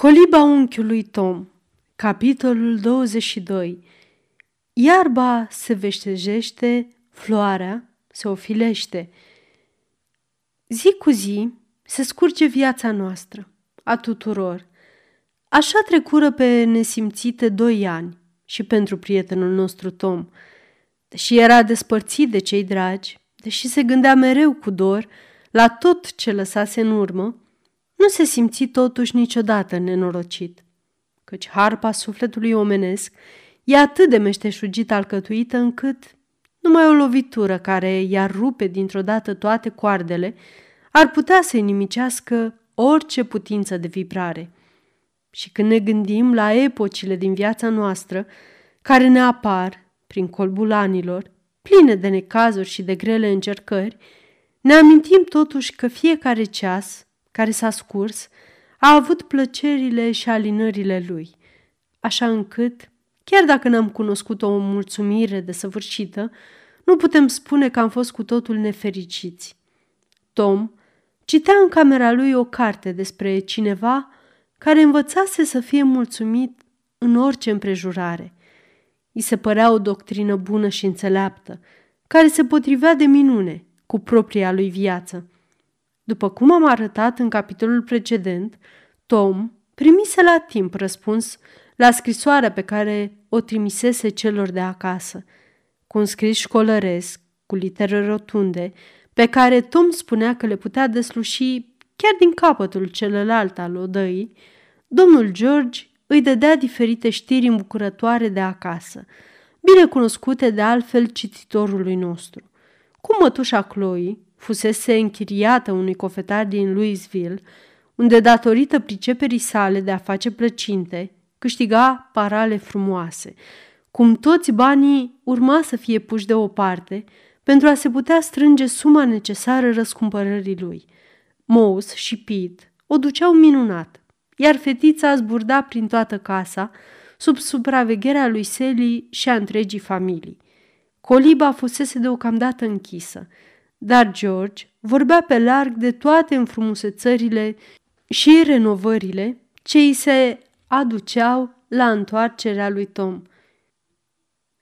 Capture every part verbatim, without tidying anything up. Coliba unchiului Tom, capitolul douăzeci și doi. Iarba se veștejește, floarea se ofilește. Zi cu zi se scurge viața noastră, a tuturor. Așa trecură pe nesimțite doi ani și pentru prietenul nostru Tom. Deși era despărțit de cei dragi, deși se gândea mereu cu dor la tot ce lăsase în urmă, nu se simți totuși niciodată nenorocit, căci harpa sufletului omenesc e atât de meșteșugit alcătuită încât numai o lovitură care i-ar rupe dintr-o dată toate coardele ar putea să-i nimicească orice putință de vibrare. Și când ne gândim la epocile din viața noastră care ne apar prin colbul anilor, pline de necazuri și de grele încercări, ne amintim totuși că fiecare ceas care s-a scurs a avut plăcerile și alinările lui, așa încât, chiar dacă n-am cunoscut o mulțumire desăvârșită, nu putem spune că am fost cu totul nefericiți. Tom citea în camera lui o carte despre cineva care învățase să fie mulțumit în orice împrejurare. I se părea o doctrină bună și înțeleaptă, care se potrivea de minune cu propria lui viață. După cum am arătat în capitolul precedent, Tom primise la timp răspuns la scrisoarea pe care o trimisese celor de acasă, cu un scris școlăresc, cu litere rotunde, pe care Tom spunea că le putea desluși chiar din capătul celălalt al odăii. Domnul George îi dădea diferite știri îmbucurătoare de acasă, bine cunoscute de altfel cititorului nostru. Cum mătușa Chloe fusese închiriată unui cofetar din Louisville, unde, datorită priceperii sale de a face plăcinte, câștiga parale frumoase, cum toți banii urma să fie puși deoparte pentru a se putea strânge suma necesară răscumpărării lui. Mouse și Pete o duceau minunat, iar fetița zburda prin toată casa, sub supravegherea lui Sally și a întregii familii. Coliba fusese deocamdată închisă, dar George vorbea pe larg de toate înfrumusețările și renovările ce îi se aduceau la întoarcerea lui Tom.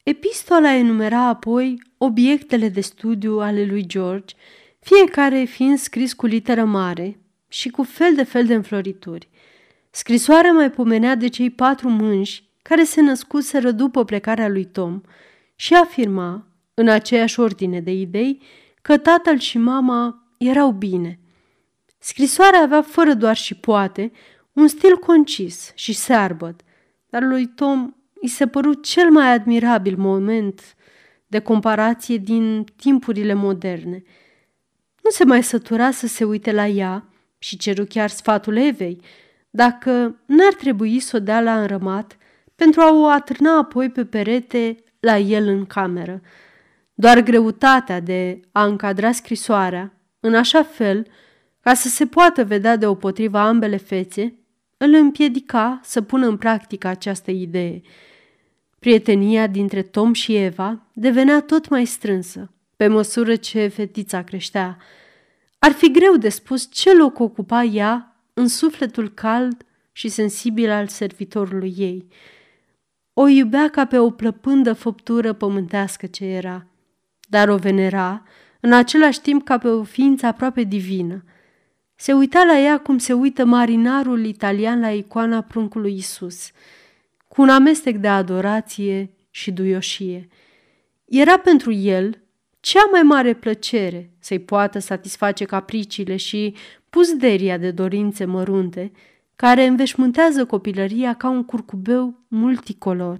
Epistola enumera apoi obiectele de studiu ale lui George, fiecare fiind scris cu literă mare și cu fel de fel de înflorituri. Scrisoarea mai pomenea de cei patru mânși care se născuseră după plecarea lui Tom și afirma, în aceeași ordine de idei, că tatăl și mama erau bine. Scrisoarea avea, fără doar și poate, un stil concis și searbăt, dar lui Tom i se păru cel mai admirabil moment de comparație din timpurile moderne. Nu se mai sătura să se uite la ea și ceru chiar sfatul Evei, dacă n-ar trebui să o dea la înrămat pentru a o atârna apoi pe perete la el în cameră. Doar greutatea de a încadra scrisoarea, în așa fel ca să se poată vedea deopotriva ambele fețe, îl împiedica să pună în practică această idee. Prietenia dintre Tom și Eva devenea tot mai strânsă, pe măsură ce fetița creștea. Ar fi greu de spus ce loc ocupa ea în sufletul cald și sensibil al servitorului ei. O iubea ca pe o plăpândă făptură pământească ce era, dar o venera în același timp ca pe o ființă aproape divină. Se uita la ea cum se uită marinarul italian la icoana pruncului Iisus, cu un amestec de adorație și duioșie. Era pentru el cea mai mare plăcere să-i poată satisface capriciile și puzderia de dorințe mărunte care înveșmântează copilăria ca un curcubeu multicolor.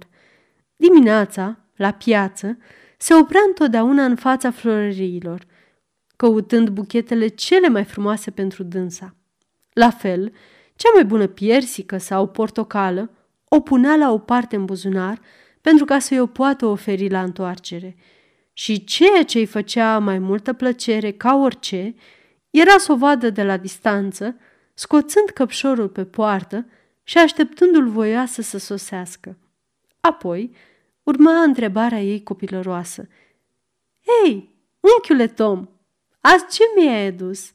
Dimineața, la piață, se oprea întotdeauna în fața florăriilor, căutând buchetele cele mai frumoase pentru dânsa. La fel, cea mai bună piersică sau portocală o punea la o parte în buzunar pentru ca să-i o poată oferi la întoarcere. Și ceea ce îi făcea mai multă plăcere ca orice era să o vadă de la distanță, scoțând căpșorul pe poartă și așteptându-l voioasă să sosească. Apoi urma întrebarea ei copilăroasă. "Ei, unchiule Tom, azi ce mi-ai adus?"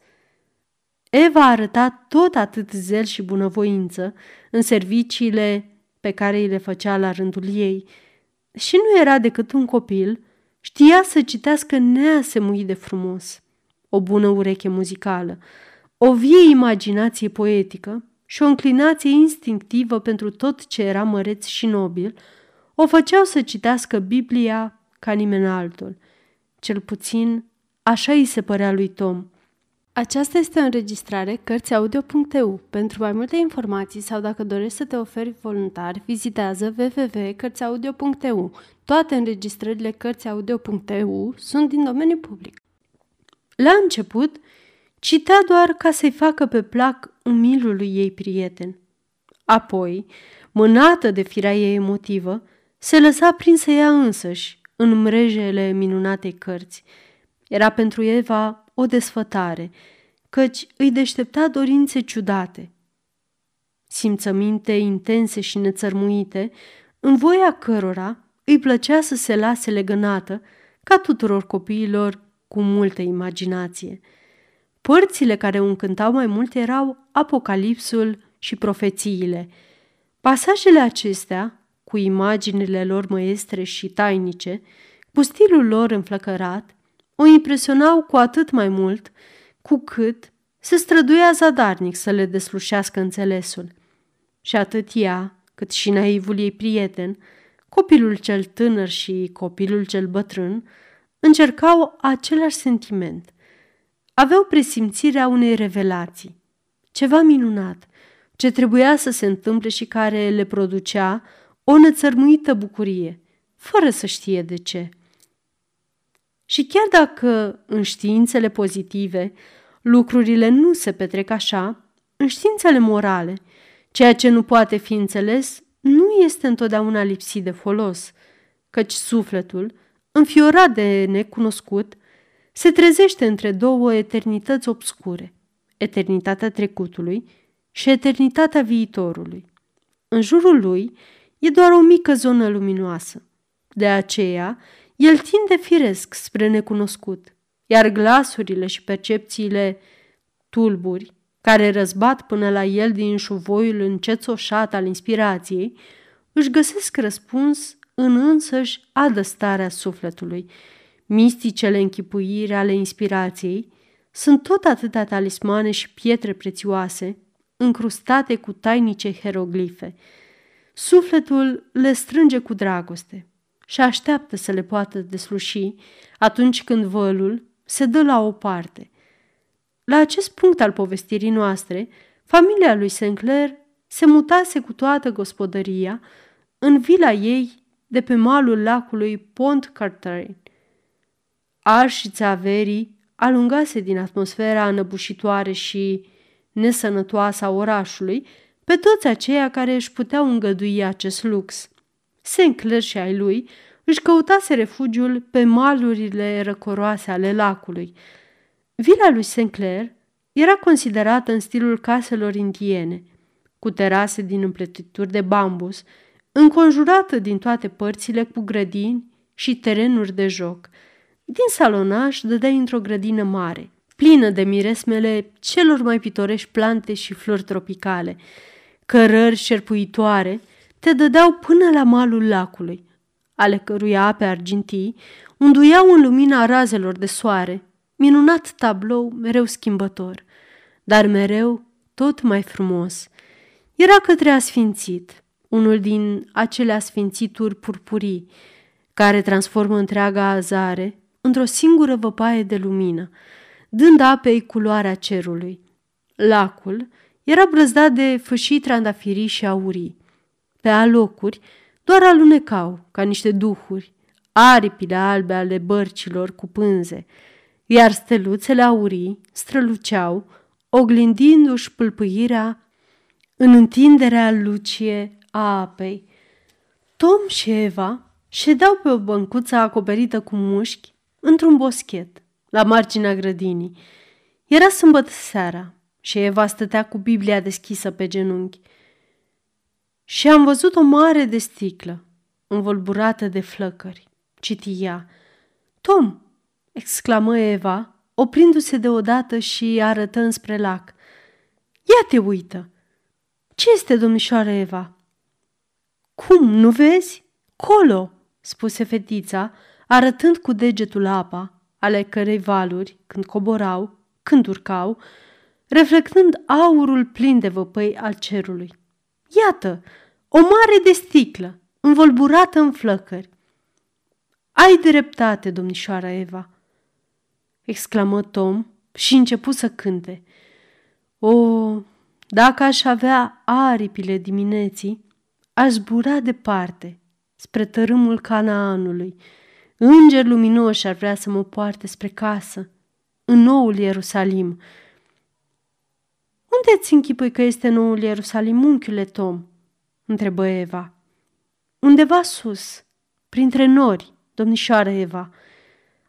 Eva arăta tot atât zel și bunăvoință în serviciile pe care îi le făcea la rândul ei și nu era decât un copil, știa să citească neasemuit de frumos, o bună ureche muzicală, o vie imaginație poetică și o înclinație instinctivă pentru tot ce era măreț și nobil, o făceau să citească Biblia ca nimeni altul. Cel puțin așa îi se părea lui Tom. Aceasta este o înregistrare Cărțiaudio punct e u. Pentru mai multe informații sau dacă dorești să te oferi voluntar, vizitează w w w punct cărțiaudio punct e u. Toate înregistrările Cărțiaudio punct e u sunt din domeniu public. La început, citea doar ca să-i facă pe plac umilului ei prieten. Apoi, mânată de firea ei emotivă, se lăsa prinsă ea însăși în mrejele minunatei cărți. Era pentru Eva o desfătare, căci îi deștepta dorințe ciudate. Simțăminte intense și nețărmuite, în voia cărora îi plăcea să se lase legănată, ca tuturor copiilor cu multă imaginație. Părțile care o încântau mai mult erau Apocalipsul și profețiile. Pasajele acestea, cu imaginile lor măestre și tainice, cu stilul lor înflăcărat, o impresionau cu atât mai mult, cu cât se străduia zadarnic să le deslușească înțelesul. Și atât ea, cât și naivul ei prieten, copilul cel tânăr și copilul cel bătrân, încercau același sentiment. Aveau presimțirea unei revelații, ceva minunat, ce trebuia să se întâmple și care le producea o nețărmuită bucurie, fără să știe de ce. Și chiar dacă în științele pozitive lucrurile nu se petrec așa, în științele morale, ceea ce nu poate fi înțeles nu este întotdeauna lipsit de folos, căci sufletul, înfiorat de necunoscut, se trezește între două eternități obscure, eternitatea trecutului și eternitatea viitorului. În jurul lui e doar o mică zonă luminoasă, de aceea el tinde firesc spre necunoscut, iar glasurile și percepțiile tulburi, care răzbat până la el din șuvoiul încețoșat al inspirației, își găsesc răspuns în însăși adăstarea sufletului. Misticele închipuiri ale inspirației sunt tot atâtea talismane și pietre prețioase, încrustate cu tainice hieroglife. Sufletul le strânge cu dragoste și așteaptă să le poată desluși atunci când vălul se dă la o parte. La acest punct al povestirii noastre, familia lui Saint Clare se mutase cu toată gospodăria în vila ei de pe malul lacului Pontchartrain. Arșița verii alungase din atmosfera înăbușitoare și nesănătoasă a orașului pe toți aceia care își puteau îngădui acest lux. Saint Clare și ai lui își căutase refugiul pe malurile răcoroase ale lacului. Vila lui Saint Clare era considerată în stilul caselor indiene, cu terase din împletituri de bambus, înconjurată din toate părțile cu grădini și terenuri de joc. Din salonaj dădea într-o grădină mare, plină de miresmele celor mai pitorești plante și flori tropicale, cărări șerpuitoare, te dădeau până la malul lacului, ale cărui ape argintii unduiau în lumina razelor de soare, minunat tablou mereu schimbător, dar mereu tot mai frumos. Era către asfințit, unul din acele asfințituri purpurii, care transformă întreaga azare într-o singură văpaie de lumină, dând apei culoarea cerului. Lacul era brăzdat de fâșii trandafirii și aurii. Pe alocuri doar alunecau, ca niște duhuri, aripile albe ale bărcilor cu pânze, iar steluțele aurii străluceau, oglindindu-și pâlpâirea în întinderea lucie a apei. Tom și Eva ședeau pe o băncuță acoperită cu mușchi într-un boschet, la marginea grădinii. Era sâmbătă seara și Eva stătea cu Biblia deschisă pe genunchi. Și am văzut o mare de sticlă, învolburată de flăcări, citia. Tom, exclamă Eva, oprindu-se deodată și arătă înspre lac. Ia te uită! Ce este, domnișoară Eva?" Cum, nu vezi? Colo!" spuse fetița, arătând cu degetul la apa, ale cărei valuri, când coborau, când urcau, reflectând aurul plin de văpăi al cerului. Iată, o mare de sticlă, învolburată în flăcări." Ai dreptate, domnișoara Eva!" exclamă Tom și începu să cânte. O, dacă aș avea aripile dimineții, aș zbura departe, spre tărâmul Canaanului. Îngeri luminoși ar vrea să mă poarte spre casă, în Noul Ierusalim." Unde ți închipui că este Noul Ierusalim, unchiule Tom?" întrebă Eva. Undeva sus, printre nori, domnișoară Eva."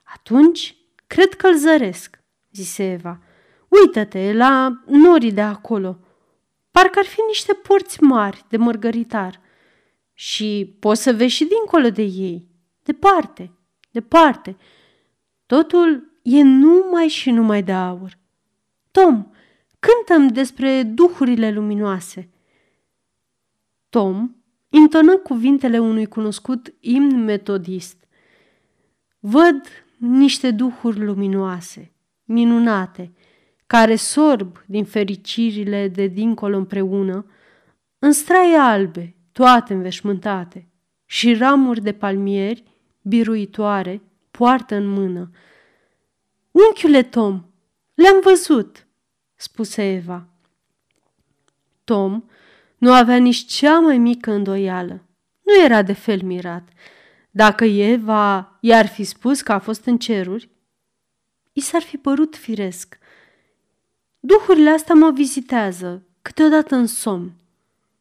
Atunci, cred că-l zăresc," zise Eva. Uită-te la norii de acolo. Parcă ar fi niște porți mari de mărgăritar. Și poți să vezi și dincolo de ei. Departe, departe. Totul e numai și numai de aur. Tom, cântă-mi despre duhurile luminoase." Tom intonă cuvintele unui cunoscut imn metodist. Văd niște duhuri luminoase, minunate, care sorb din fericirile de dincolo împreună, în straie albe, toate înveșmântate, și ramuri de palmieri biruitoare poartă în mână. Unchiule Tom, le-am văzut!" spuse Eva. Tom nu avea nici cea mai mică îndoială. Nu era de fel mirat. Dacă Eva i-ar fi spus că a fost în ceruri, i s-ar fi părut firesc. Duhurile astea mă vizitează, câteodată în somn."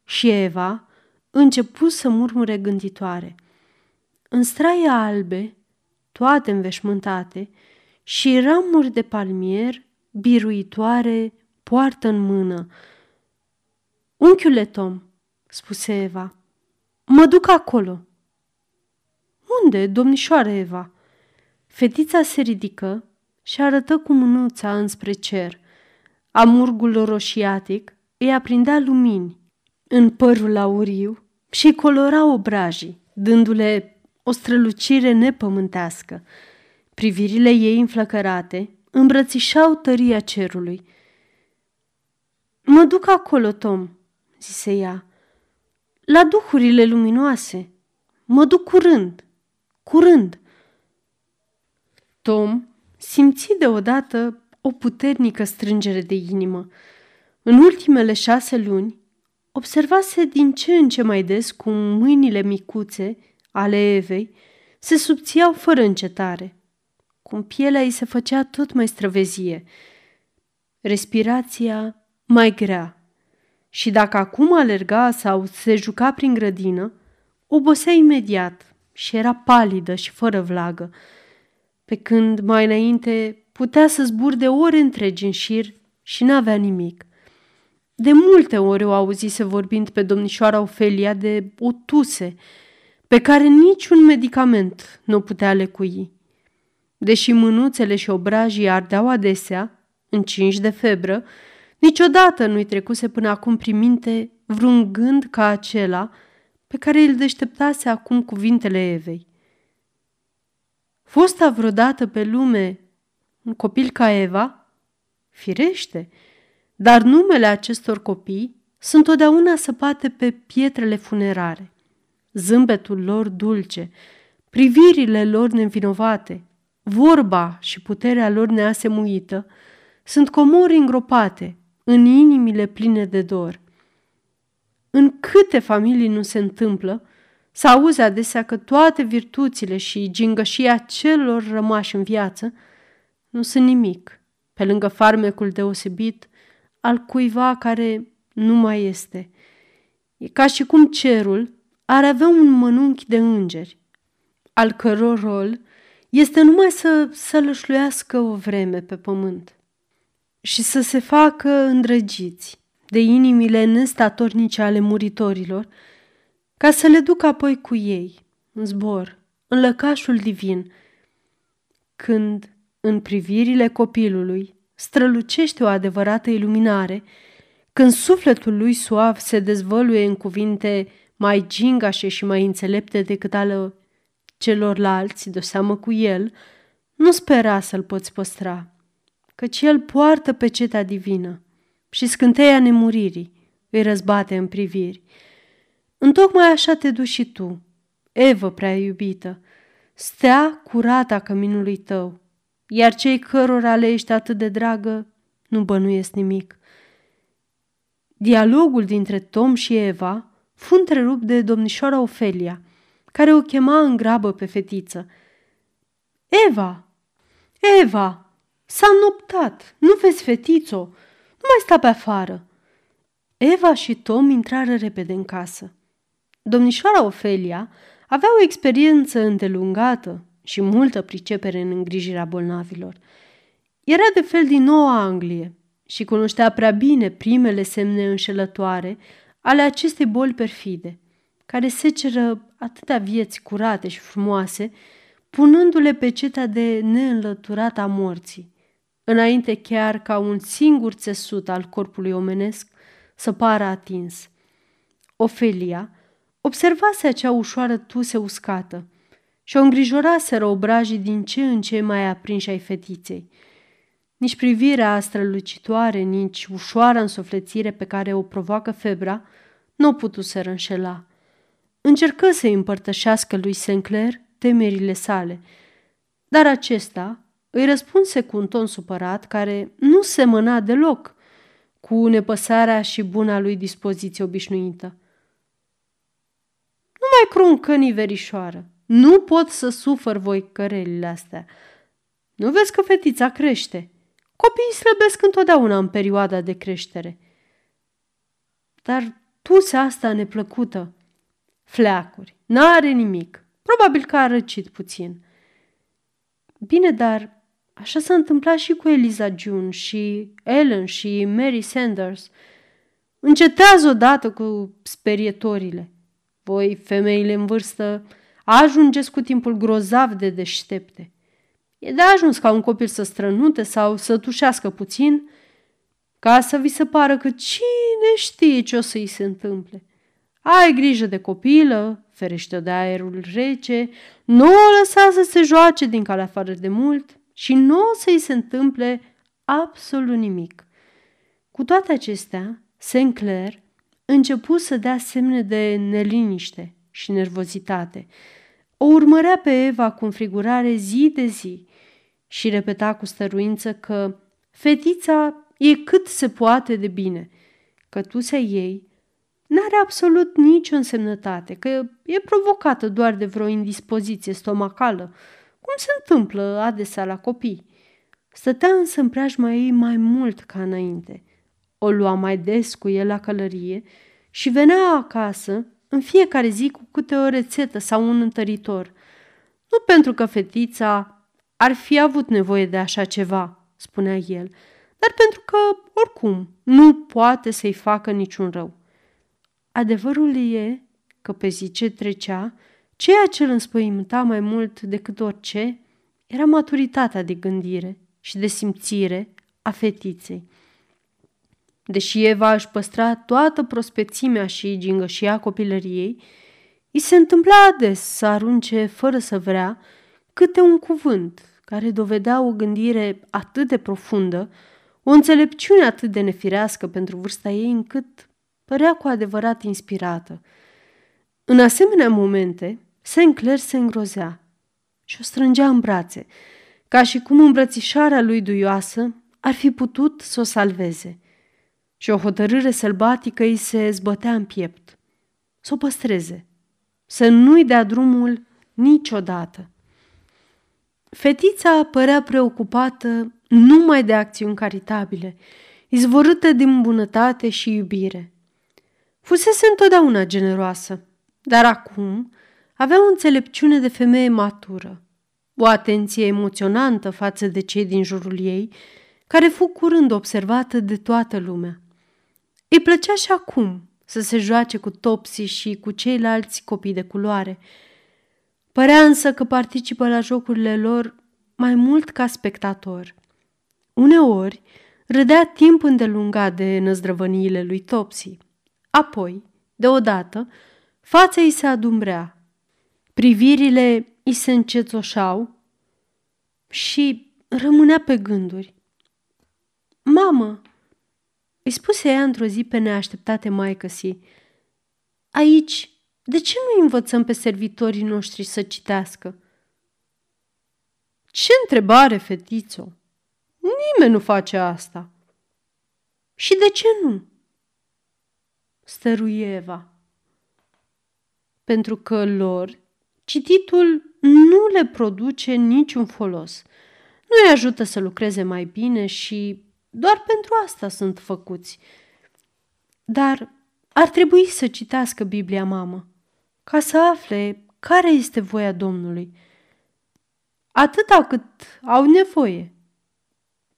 Și Eva începu să murmure gânditoare. În straie albe, toate înveșmântate, și ramuri de palmier biruitoare poartă în mână. Unchiule Tom," spuse Eva, mă duc acolo." Unde, domnișoară Eva?" Fetița se ridică și arătă cu mânuța înspre cer. Amurgul roșiatic îi aprindea lumini în părul auriu și colora obrajii, dându-le o strălucire nepământească. Privirile ei înflăcărate îmbrățișau tăria cerului. Mă duc acolo, Tom," zise ea, la duhurile luminoase. Mă duc curând, curând." Tom simți deodată o puternică strângere de inimă. În ultimele șase luni, observase din ce în ce mai des cum mâinile micuțe ale Evei se subțiau fără încetare, cum pielea îi se făcea tot mai străvezie, respirația mai grea. Și dacă acum alerga sau se juca prin grădină, obosea imediat și era palidă și fără vlagă, pe când mai înainte putea să zburde ore întregi în șir și n-avea nimic. De multe ori o auzise vorbind pe domnișoara Ofelia de o tuse pe care niciun medicament nu putea lecui. Deși mânuțele și obrajii ardeau adesea, încinși de febră, niciodată nu-i trecuse până acum prin minte vreun gând ca acela pe care îl deșteptase acum cuvintele Evei. Fosta vreodată pe lume un copil ca Eva? Firește, dar numele acestor copii sunt totdeauna săpate pe pietrele funerare. Zâmbetul lor dulce, privirile lor nevinovate, vorba și puterea lor neasemuită sunt comori îngropate în inimile pline de dor. În câte familii nu se întâmplă, să auzi adesea că toate virtuțile și gingășia celor rămași în viață nu sunt nimic, pe lângă farmecul deosebit al cuiva care nu mai este. E ca și cum cerul ar avea un mănunchi de îngeri, al căror rol este numai să sălășluiască o vreme pe pământ și să se facă îndrăgiți de inimile nestatornice ale muritorilor, ca să le ducă apoi cu ei, în zbor, în lăcașul divin, când în privirile copilului strălucește o adevărată iluminare când sufletul lui suav se dezvăluie în cuvinte mai gingașe și mai înțelepte decât ale celorlalți de seamă cu el, nu spera să-l poți păstra, căci el poartă peceta divină și scânteia nemuririi îi răzbate în priviri. Întocmai așa te duci și tu, Evă prea iubită, stea curată a căminului tău, iar cei cărora le ești atât de dragă nu bănuiesc nimic. Dialogul dintre Tom și Eva fu întrerupt de domnișoara Ofelia, care o chema în grabă pe fetiță. Eva! Eva! S-a noptat! Nu vezi, fetițo? Nu mai sta pe afară! Eva și Tom intrară repede în casă. Domnișoara Ofelia avea o experiență îndelungată și multă pricepere în îngrijirea bolnavilor. Era de fel din Noua Anglie și cunoștea prea bine primele semne înșelătoare ale acestei boli perfide, care seceră atâtea vieți curate și frumoase, punându-le pecetea de neînlăturată a morții, înainte chiar ca un singur țesut al corpului omenesc să pară atins. Ofelia observase acea ușoară tuse uscată și o îngrijoraseră obrajii din ce în ce mai aprinși ai fetiței. Nici privirea strălucitoare, nici ușoara însuflețire pe care o provoacă febra nu o putuseră înșela. Încercă să-i împărtășească lui Saint Clare temerile sale, dar acesta îi răspunse cu un ton supărat care nu semăna deloc cu nepăsarea și buna lui dispoziție obișnuită. Nu mai croncăni, verișoară, nu pot să sufăr voi cărelile astea. Nu vezi că fetița crește? Copiii slăbesc întotdeauna în perioada de creștere. Dar tusea asta neplăcută, fleacuri, n-are nimic. Probabil că a răcit puțin. Bine, dar așa s-a întâmplat și cu Eliza June și Ellen și Mary Sanders. Încetează odată cu sperietorile. Voi, femeile în vârstă, ajungeți cu timpul grozav de deștepte. E de ajuns ca un copil să strănute sau să tușească puțin, ca să vi se pară că cine știe ce o să-i se întâmple. Ai grijă de copilă, ferește-o de aerul rece, nu o lăsa să se joace din calea afară de mult și nu o să-i se întâmple absolut nimic. Cu toate acestea, Saint Clare începu să dea semne de neliniște și nervozitate. O urmărea pe Eva cu înfrigurare zi de zi și repeta cu stăruință că fetița e cât se poate de bine, că tusea ei n-are absolut nicio însemnătate, că e provocată doar de vreo indispoziție stomacală, cum se întâmplă adesea la copii. Stătea însă în preajma ei mai mult ca înainte. O lua mai des cu el la călărie și venea acasă în fiecare zi cu câte o rețetă sau un întăritor. Nu pentru că fetița ar fi avut nevoie de așa ceva, spunea el, dar pentru că, oricum, nu poate să-i facă niciun rău. Adevărul e că pe zi ce trecea, ceea ce îl înspăimânta mai mult decât orice era maturitatea de gândire și de simțire a fetiței. Deși Eva își păstra toată prospețimea și gingășia copilăriei, îi se întâmpla ades să arunce, fără să vrea, câte un cuvânt care dovedea o gândire atât de profundă, o înțelepciune atât de nefirească pentru vârsta ei, încât părea cu adevărat inspirată. În asemenea momente, Saint Clare se îngrozea și o strângea în brațe, ca și cum îmbrățișarea lui duioasă ar fi putut să o salveze. Și o hotărâre sălbatică îi se zbătea în piept. Să o păstreze, să nu-i dea drumul niciodată. Fetița părea preocupată numai de acțiuni caritabile, izvorâtă din bunătate și iubire. Fusese întotdeauna generoasă, dar acum avea o înțelepciune de femeie matură, o atenție emoționantă față de cei din jurul ei, care fu curând observată de toată lumea. Îi plăcea și acum să se joace cu Topsy și cu ceilalți copii de culoare. Părea însă că participă la jocurile lor mai mult ca spectator. Uneori Râdea timp îndelungat de năzdrăvăniile lui Topsy. Apoi, deodată, fața îi se adumbrea, privirile îi se încețoșau și rămânea pe gânduri. Mamă, îi spuse ea într-o zi pe neașteptate maică-si, aici, de ce nu învățăm pe servitorii noștri să citească? Ce întrebare, fetițo! Nimeni nu face asta. Și de ce nu? Stărui Eva. Pentru că lor cititul nu le produce niciun folos. Nu îi ajută să lucreze mai bine și doar pentru asta sunt făcuți. Dar ar trebui să citească Biblia, mamă, ca să afle care este voia Domnului. Atâta cât au nevoie.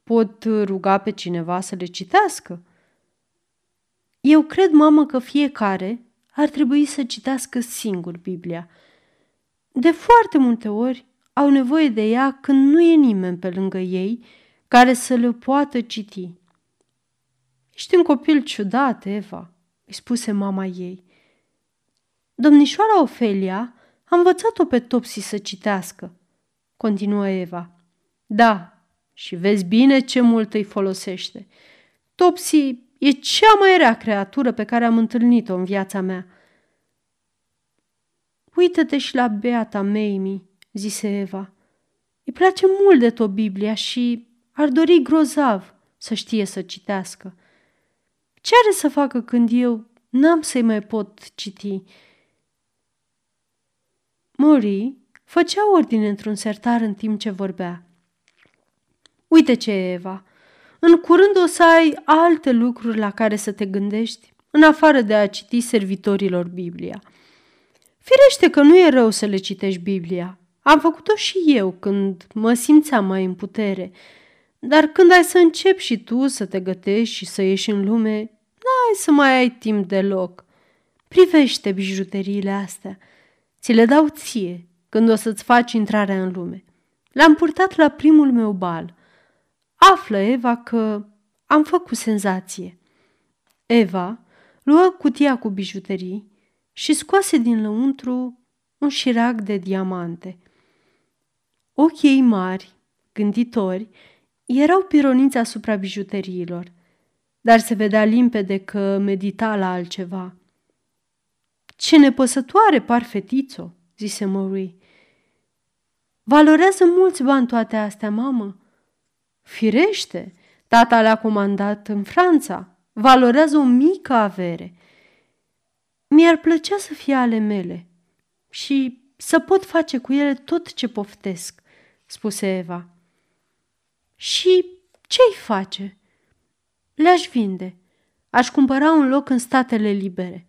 Pot ruga pe cineva să le citească? Eu cred, mamă, că fiecare ar trebui să citească singur Biblia. De foarte multe ori au nevoie de ea când nu e nimeni pe lângă ei care să le poată citi. Ești un copil ciudat, Eva, îi spuse mama ei. Domnișoara Ofelia a învățat-o pe Topsy să citească, continuă Eva. Da, și vezi bine ce mult îi folosește. Topsy e cea mai rea creatură pe care am întâlnit-o în viața mea. Uită-te și la beata Mamie, zise Eva. Îi place mult de tot Biblia și ar dori grozav să știe să citească. Ce are să facă când eu n-am să-i mai pot citi? Mary făcea ordine într-un sertar în timp ce vorbea. Uite ce, Eva, în curând o să ai alte lucruri la care să te gândești, în afară de a citi servitorilor Biblia. Firește că nu e rău să le citești Biblia. Am făcut-o și eu când mă simțeam mai în putere. Dar când ai să începi și tu să te gătești și să ieși în lume, n-ai să mai ai timp deloc. Privește bijuteriile astea. Ți le dau ție când o să-ți faci intrarea în lume. L-am purtat la primul meu bal. Află, Eva, că am făcut senzație. Eva luă cutia cu bijuterii și scoase din lăuntru un șirac de diamante. Ochii ei mari, gânditori, erau pironiți asupra bijuteriilor, dar se vedea limpede că medita la altceva. Ce nepăsătoare par, fetițo, zise Mary. Valorează mulți bani toate astea, mamă? Firește, tata le-a comandat în Franța. Valorează o mică avere. Mi-ar plăcea să fie ale mele și să pot face cu ele tot ce poftesc, spuse Eva. Și ce-i face? Le-aș vinde. Aș cumpăra un loc în Statele Libere.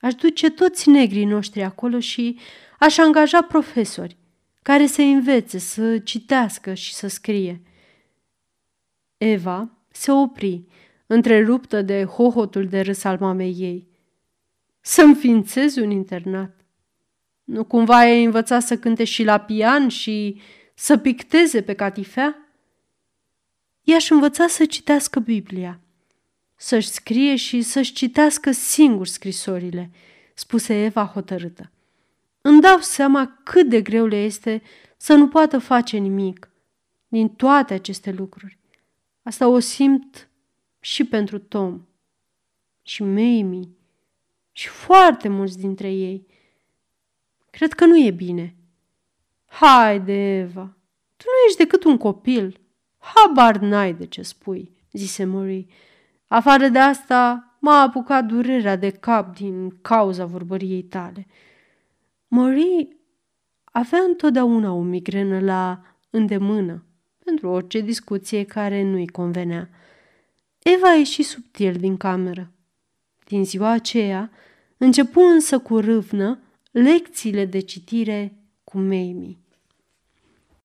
Aș duce toți negrii noștri acolo și aș angaja profesori care să învețe, să citească și să scrie. Eva se opri, întreruptă de hohotul de râs al mamei ei. Să înființezi un internat? Nu cumva ei învăța să cânte și la pian și să picteze pe catifea? I-aș învăța să citească Biblia, să-și scrie și să-și citească singur scrisorile, spuse Eva hotărâtă. Îmi dau seama cât de greu le este să nu poată face nimic din toate aceste lucruri. Asta o simt și pentru Tom, și Mamie, și foarte mulți dintre ei. Cred că nu e bine. Haide, Eva, tu nu ești decât un copil. Habar n-ai de ce spui, zise Mary. Afară de asta m-a apucat durerea de cap din cauza vorbăriei tale. Mary avea întotdeauna o migrenă la îndemână pentru orice discuție care nu-i convenea. Eva ieși subtil din cameră. Din ziua aceea, începu însă cu râvnă lecțiile de citire cu Mamie.